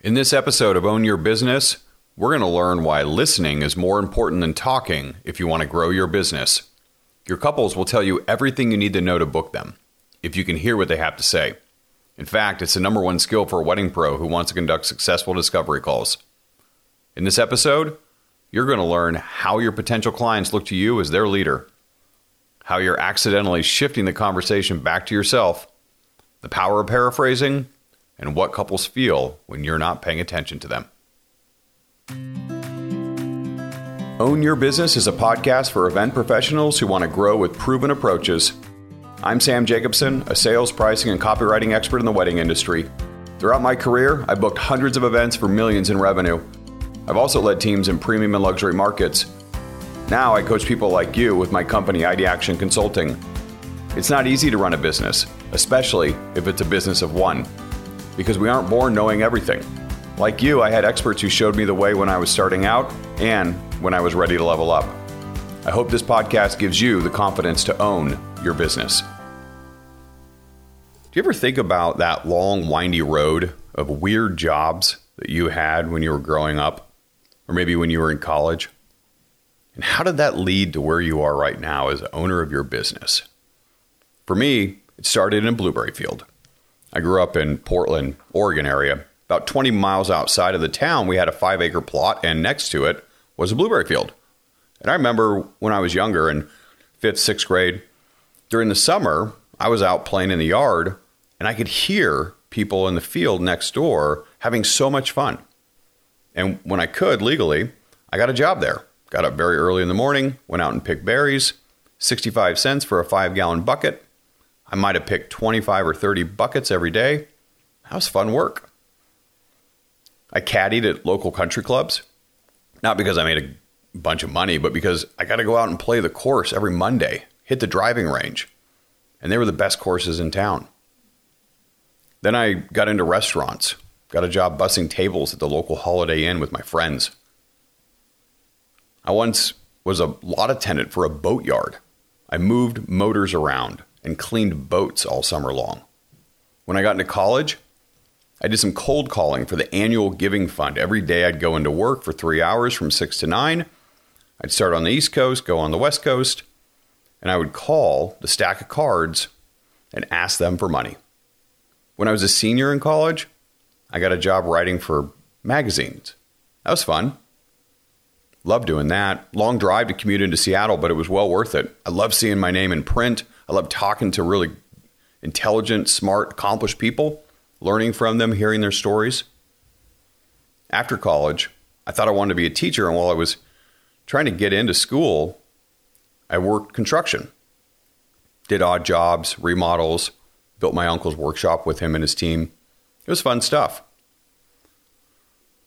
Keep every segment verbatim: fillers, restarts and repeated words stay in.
In this episode of Own Your Business, we're going to learn why listening is more important than talking if you want to grow your business. Your couples will tell you everything you need to know to book them, if you can hear what they have to say. In fact, it's the number one skill for a wedding pro who wants to conduct successful discovery calls. In this episode, you're going to learn how your potential clients look to you as their leader, how you're accidentally shifting the conversation back to yourself, the power of paraphrasing, and what couples feel when you're not paying attention to them. Own Your Business is a podcast for event professionals who want to grow with proven approaches. I'm Sam Jacobson, a sales, pricing, and copywriting expert in the wedding industry. Throughout my career, I've booked hundreds of events for millions in revenue. I've also led teams in premium and luxury markets. Now I coach people like you with my company, I D Action Consulting. It's not easy to run a business, especially if it's a business of one, because we aren't born knowing everything. Like you, I had experts who showed me the way when I was starting out and when I was ready to level up. I hope this podcast gives you the confidence to own your business. Do you ever think about that long, windy road of weird jobs that you had when you were growing up, or maybe when you were in college? And how did that lead to where you are right now as the owner of your business? For me, it started in a blueberry field. I grew up in Portland, Oregon area. About twenty miles outside of the town, we had a five acre plot, and next to it was a blueberry field. And I remember when I was younger in fifth, sixth grade, during the summer, I was out playing in the yard and I could hear people in the field next door having so much fun. And when I could legally, I got a job there. Got up very early in the morning, went out and picked berries, sixty-five cents for a five gallon bucket. I might have picked twenty-five or thirty buckets every day. That was fun work. I caddied at local country clubs, not because I made a bunch of money, but because I got to go out and play the course every Monday, hit the driving range, and they were the best courses in town. Then I got into restaurants, got a job bussing tables at the local Holiday Inn with my friends. I once was a lot attendant for a boatyard. I moved motors around and cleaned boats all summer long. When I got into college, I did some cold calling for the annual giving fund. Every day I'd go into work for three hours from six to nine. I'd start on the East Coast, go on the West Coast, and I would call the stack of cards and ask them for money. When I was a senior in college, I got a job writing for magazines. That was fun. Love doing that. Long drive to commute into Seattle, but it was well worth it. I love seeing my name in print. I love talking to really intelligent, smart, accomplished people, learning from them, hearing their stories. After college, I thought I wanted to be a teacher, and while I was trying to get into school, I worked construction, did odd jobs, remodels, built my uncle's workshop with him and his team. It was fun stuff.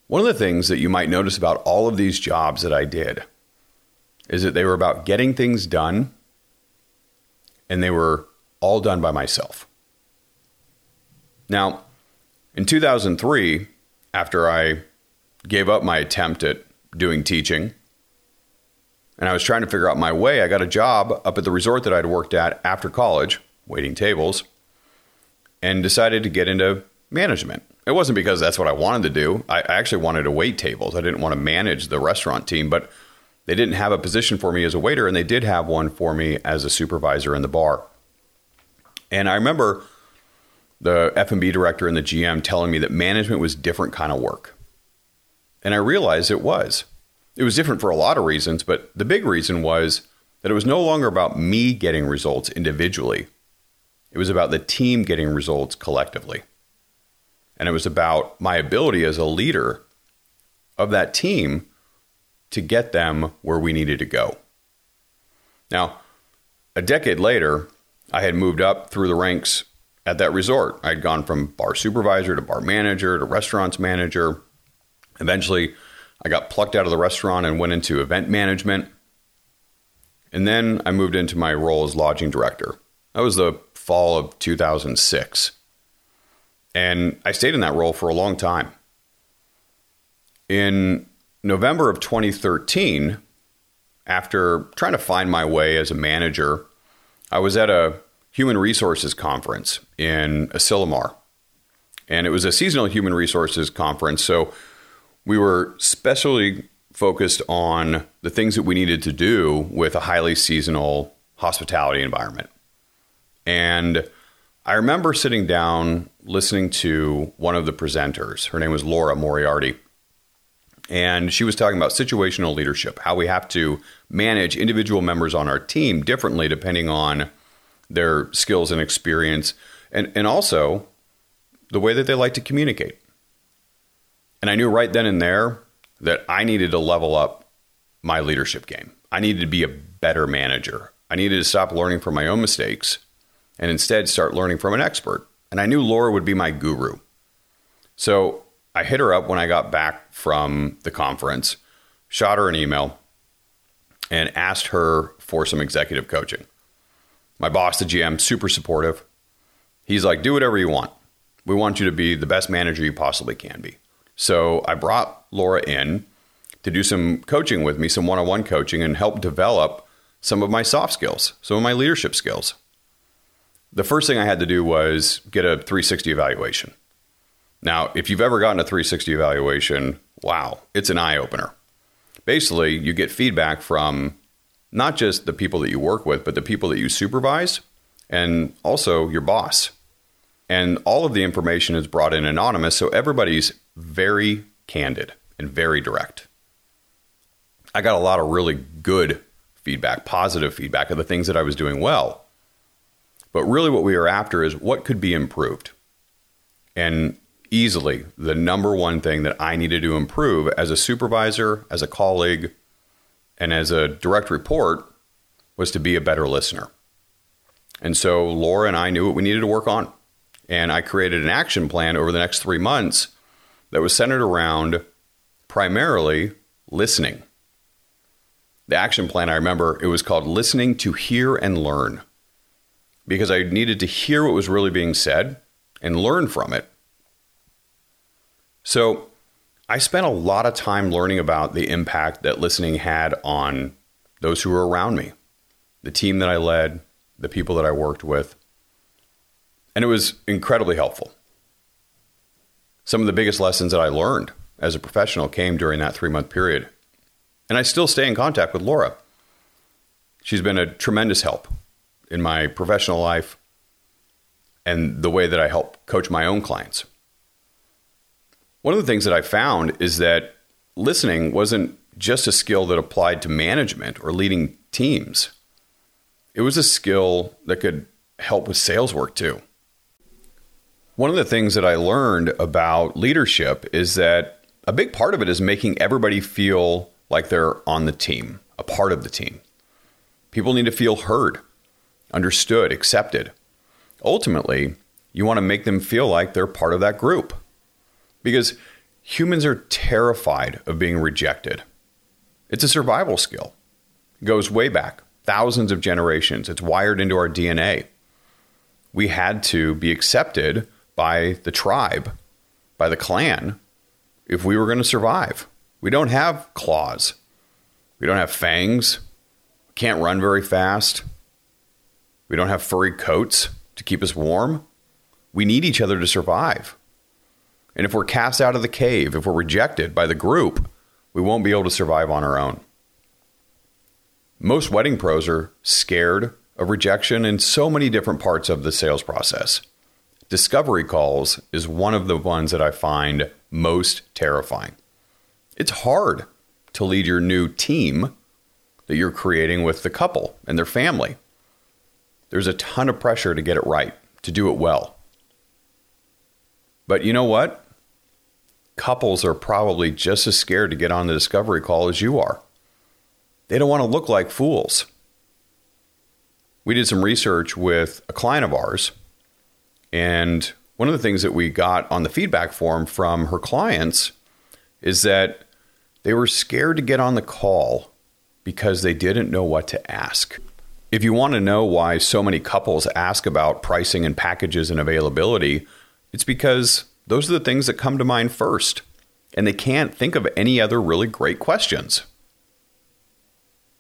One of the things that you might notice about all of these jobs that I did is that they were about getting things done, and they were all done by myself. Now, in two thousand three, after I gave up my attempt at doing teaching, and I was trying to figure out my way, I got a job up at the resort that I'd worked at after college, waiting tables, and decided to get into management. It wasn't because that's what I wanted to do. I actually wanted to wait tables. I didn't want to manage the restaurant team, but they didn't have a position for me as a waiter, and they did have one for me as a supervisor in the bar. And I remember the F and B director and the G M telling me that management was different kind of work. And I realized it was. It was different for a lot of reasons, but the big reason was that it was no longer about me getting results individually. It was about the team getting results collectively. And it was about my ability as a leader of that team to get them where we needed to go. Now, a decade later, I had moved up through the ranks at that resort. I'd gone from bar supervisor to bar manager to restaurants manager. Eventually, I got plucked out of the restaurant and went into event management. And then I moved into my role as lodging director. That was the fall of two thousand six. And I stayed in that role for a long time. In November of twenty thirteen, after trying to find my way as a manager, I was at a human resources conference in Asilomar. And it was a seasonal human resources conference. So we were specially focused on the things that we needed to do with a highly seasonal hospitality environment. And I remember sitting down, listening to one of the presenters. Her name was Laura Moriarty. And she was talking about situational leadership, how we have to manage individual members on our team differently depending on their skills and experience, and, and also the way that they like to communicate. And I knew right then and there that I needed to level up my leadership game. I needed to be a better manager. I needed to stop learning from my own mistakes and instead start learning from an expert. And I knew Laura would be my guru. So I hit her up when I got back from the conference, shot her an email, and asked her for some executive coaching. My boss, the G M, super supportive. He's like, do whatever you want. We want you to be the best manager you possibly can be. So I brought Laura in to do some coaching with me, some one-on-one coaching, and help develop some of my soft skills, some of my leadership skills. The first thing I had to do was get a three sixty evaluation. Now, if you've ever gotten a three sixty evaluation, wow, it's an eye-opener. Basically, you get feedback from not just the people that you work with, but the people that you supervise and also your boss. And all of the information is brought in anonymous, so everybody's very candid and very direct. I got a lot of really good feedback, positive feedback of the things that I was doing well. But really what we were after is what could be improved. And easily the number one thing that I needed to improve as a supervisor, as a colleague, and as a direct report was to be a better listener. And so Laura and I knew what we needed to work on. And I created an action plan over the next three months that was centered around primarily listening. The action plan, I remember, it was called Listening to Hear and Learn. Because I needed to hear what was really being said and learn from it. So I spent a lot of time learning about the impact that listening had on those who were around me, the team that I led, the people that I worked with. And it was incredibly helpful. Some of the biggest lessons that I learned as a professional came during that three-month period. And I still stay in contact with Laura. She's been a tremendous help in my professional life and the way that I help coach my own clients. One of the things that I found is that listening wasn't just a skill that applied to management or leading teams. It was a skill that could help with sales work too. One of the things that I learned about leadership is that a big part of it is making everybody feel like they're on the team, a part of the team. People need to feel heard, understood, accepted. Ultimately, you want to make them feel like they're part of that group. Because humans are terrified of being rejected. It's a survival skill. It goes way back, thousands of generations. It's wired into our D N A. We had to be accepted by the tribe, by the clan, if we were going to survive. We don't have claws. We don't have fangs. We can't run very fast. We don't have furry coats to keep us warm. We need each other to survive. And if we're cast out of the cave, if we're rejected by the group, we won't be able to survive on our own. Most wedding pros are scared of rejection in so many different parts of the sales process. Discovery calls is one of the ones that I find most terrifying. It's hard to lead your new team that you're creating with the couple and their family. There's a ton of pressure to get it right, to do it well. But you know what? Couples are probably just as scared to get on the discovery call as you are. They don't want to look like fools. We did some research with a client of ours, and one of the things that we got on the feedback form from her clients is that they were scared to get on the call because they didn't know what to ask. If you want to know why so many couples ask about pricing and packages and availability, it's because those are the things that come to mind first, and they can't think of any other really great questions.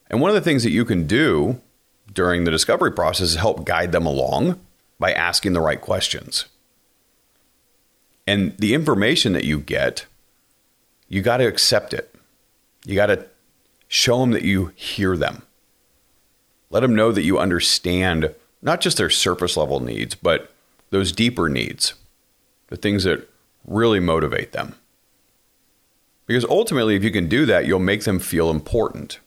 And one of the things that you can do during the discovery process is help guide them along by asking the right questions. And the information that you get, you got to accept it. You got to show them that you hear them. Let them know that you understand not just their surface level needs, but those deeper needs, the things that really motivate them. Because ultimately, if you can do that, you'll make them feel important.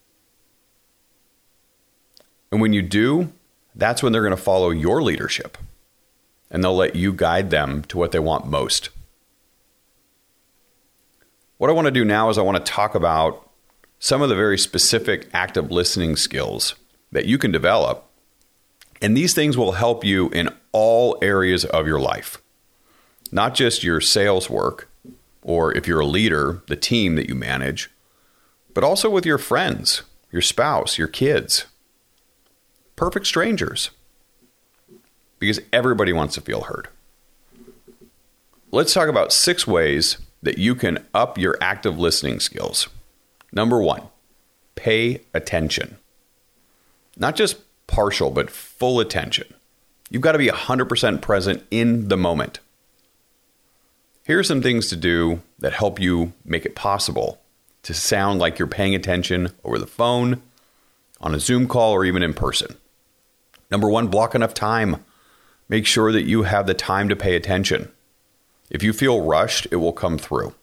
And when you do, that's when they're going to follow your leadership. And they'll let you guide them to what they want most. What I want to do now is I want to talk about some of the very specific active listening skills that you can develop. And these things will help you in all areas of your life. Not just your sales work, or if you're a leader, the team that you manage, but also with your friends, your spouse, your kids, perfect strangers. Because everybody wants to feel heard. Let's talk about six ways that you can up your active listening skills. Number one, pay attention. Not just partial, but full attention. You've got to be one hundred percent present in the moment. Here are some things to do that help you make it possible to sound like you're paying attention over the phone, on a Zoom call, or even in person. Number one, block enough time. Make sure that you have the time to pay attention. If you feel rushed, it will come through.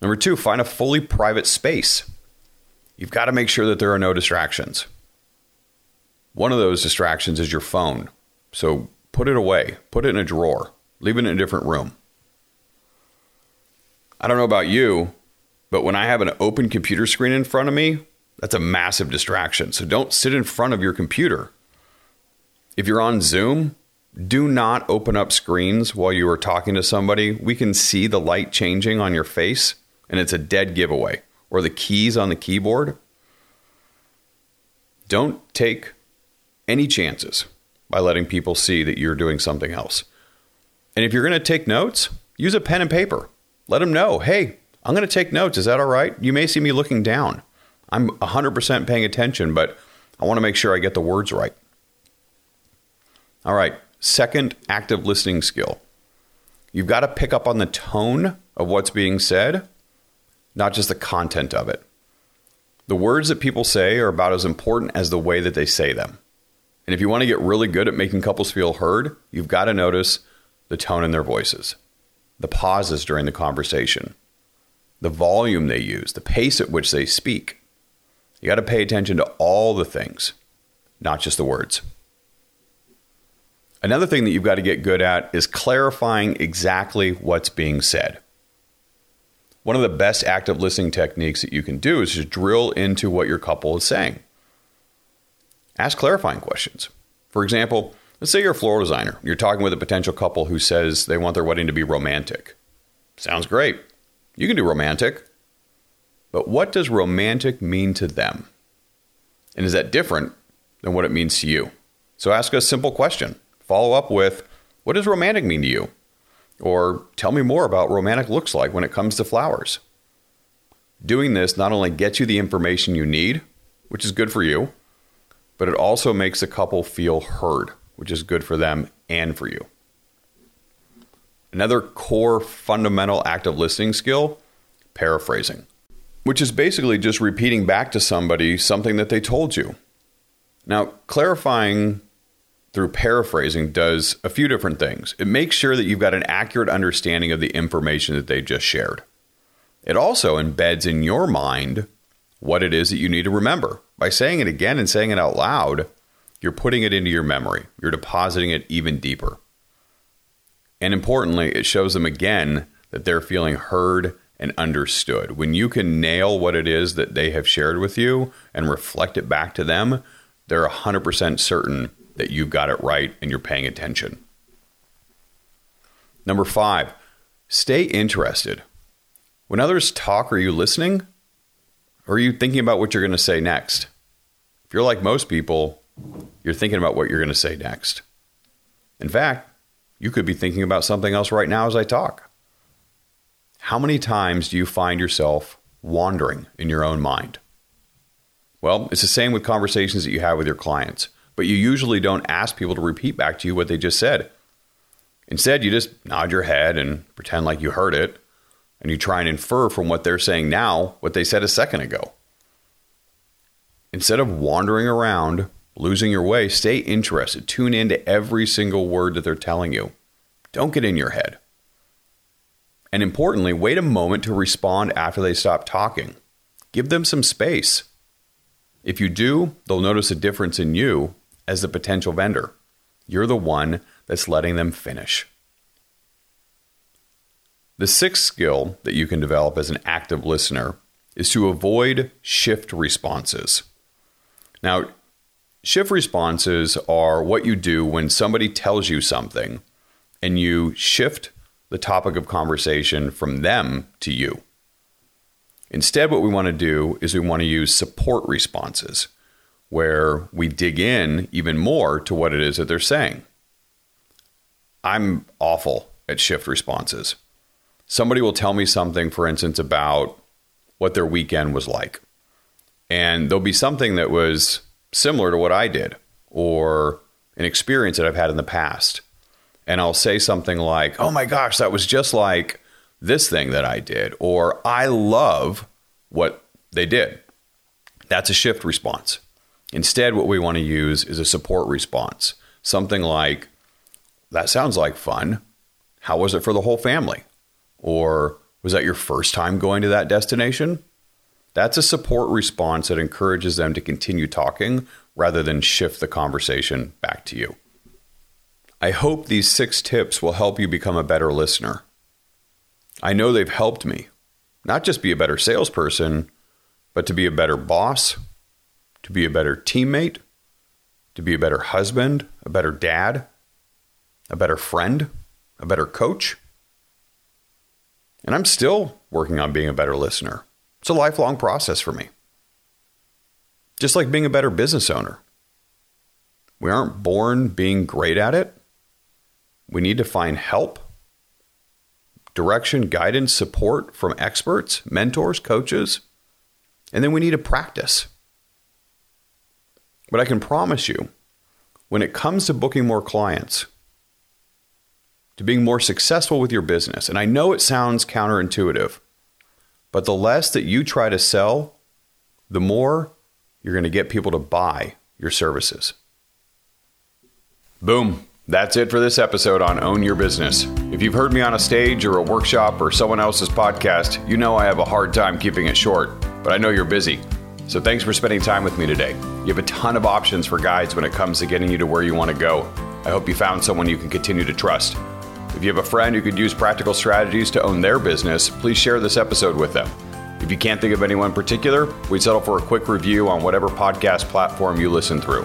Number two, find a fully private space. You've got to make sure that there are no distractions. One of those distractions is your phone. So put it away. Put it in a drawer. Leave it in a different room. I don't know about you, but when I have an open computer screen in front of me, that's a massive distraction. So don't sit in front of your computer. If you're on Zoom, do not open up screens while you are talking to somebody. We can see the light changing on your face, and it's a dead giveaway. Or the keys on the keyboard. Don't take any chances by letting people see that you're doing something else. And if you're going to take notes, use a pen and paper. Let them know, hey, I'm going to take notes. Is that all right? You may see me looking down. I'm one hundred percent paying attention, but I want to make sure I get the words right. All right, second active listening skill. You've got to pick up on the tone of what's being said, not just the content of it. The words that people say are about as important as the way that they say them. And if you want to get really good at making couples feel heard, you've got to notice the tone in their voices, the pauses during the conversation, the volume they use, the pace at which they speak. You got to pay attention to all the things, not just the words. Another thing that you've got to get good at is clarifying exactly what's being said. One of the best active listening techniques that you can do is to drill into what your couple is saying. Ask clarifying questions. For example, let's say you're a floral designer. You're talking with a potential couple who says they want their wedding to be romantic. Sounds great. You can do romantic. But what does romantic mean to them? And is that different than what it means to you? So ask a simple question. Follow up with, what does romantic mean to you? Or tell me more about what romantic looks like when it comes to flowers. Doing this not only gets you the information you need, which is good for you, but it also makes the couple feel heard, which is good for them and for you. Another core fundamental active listening skill, paraphrasing, which is basically just repeating back to somebody something that they told you. Now, clarifying through paraphrasing does a few different things. It makes sure that you've got an accurate understanding of the information that they just shared. It also embeds in your mind what it is that you need to remember. By saying it again and saying it out loud, you're putting it into your memory. You're depositing it even deeper. And importantly, it shows them again that they're feeling heard and understood. When you can nail what it is that they have shared with you and reflect it back to them, they're one hundred percent certain that you've got it right and you're paying attention. Number five, stay interested. When others talk, are you listening? Or are you thinking about what you're going to say next? If you're like most people, you're thinking about what you're going to say next. In fact, you could be thinking about something else right now as I talk. How many times do you find yourself wandering in your own mind? Well, it's the same with conversations that you have with your clients. But you usually don't ask people to repeat back to you what they just said. Instead, you just nod your head and pretend like you heard it, and you try and infer from what they're saying now what they said a second ago. Instead of wandering around, losing your way, stay interested. Tune into every single word that they're telling you. Don't get in your head. And importantly, wait a moment to respond after they stop talking. Give them some space. If you do, they'll notice a difference in you as the potential vendor. You're the one that's letting them finish. The sixth skill that you can develop as an active listener is to avoid shift responses. Now, shift responses are what you do when somebody tells you something and you shift the topic of conversation from them to you. Instead, what we want to do is we want to use support responses, where we dig in even more to what it is that they're saying. I'm awful at shift responses. Somebody will tell me something, for instance, about what their weekend was like. And there'll be something that was similar to what I did or an experience that I've had in the past. And I'll say something like, oh my gosh, that was just like this thing that I did, or I love what they did. That's a shift response. Instead, what we want to use is a support response. Something like, that sounds like fun. How was it for the whole family? Or was that your first time going to that destination? That's a support response that encourages them to continue talking rather than shift the conversation back to you. I hope these six tips will help you become a better listener. I know they've helped me, not just be a better salesperson, but to be a better boss, to be a better teammate, to be a better husband, a better dad, a better friend, a better coach. And I'm still working on being a better listener. It's a lifelong process for me. Just like being a better business owner. We aren't born being great at it. We need to find help, direction, guidance, support from experts, mentors, coaches, and then we need to practice. But I can promise you, when it comes to booking more clients, to being more successful with your business, and I know it sounds counterintuitive, but the less that you try to sell, the more you're going to get people to buy your services. Boom. That's it for this episode on Own Your Business. If you've heard me on a stage or a workshop or someone else's podcast, you know I have a hard time keeping it short, but I know you're busy. So thanks for spending time with me today. You have a ton of options for guides when it comes to getting you to where you want to go. I hope you found someone you can continue to trust. If you have a friend who could use practical strategies to own their business, please share this episode with them. If you can't think of anyone in particular, we'd settle for a quick review on whatever podcast platform you listen through.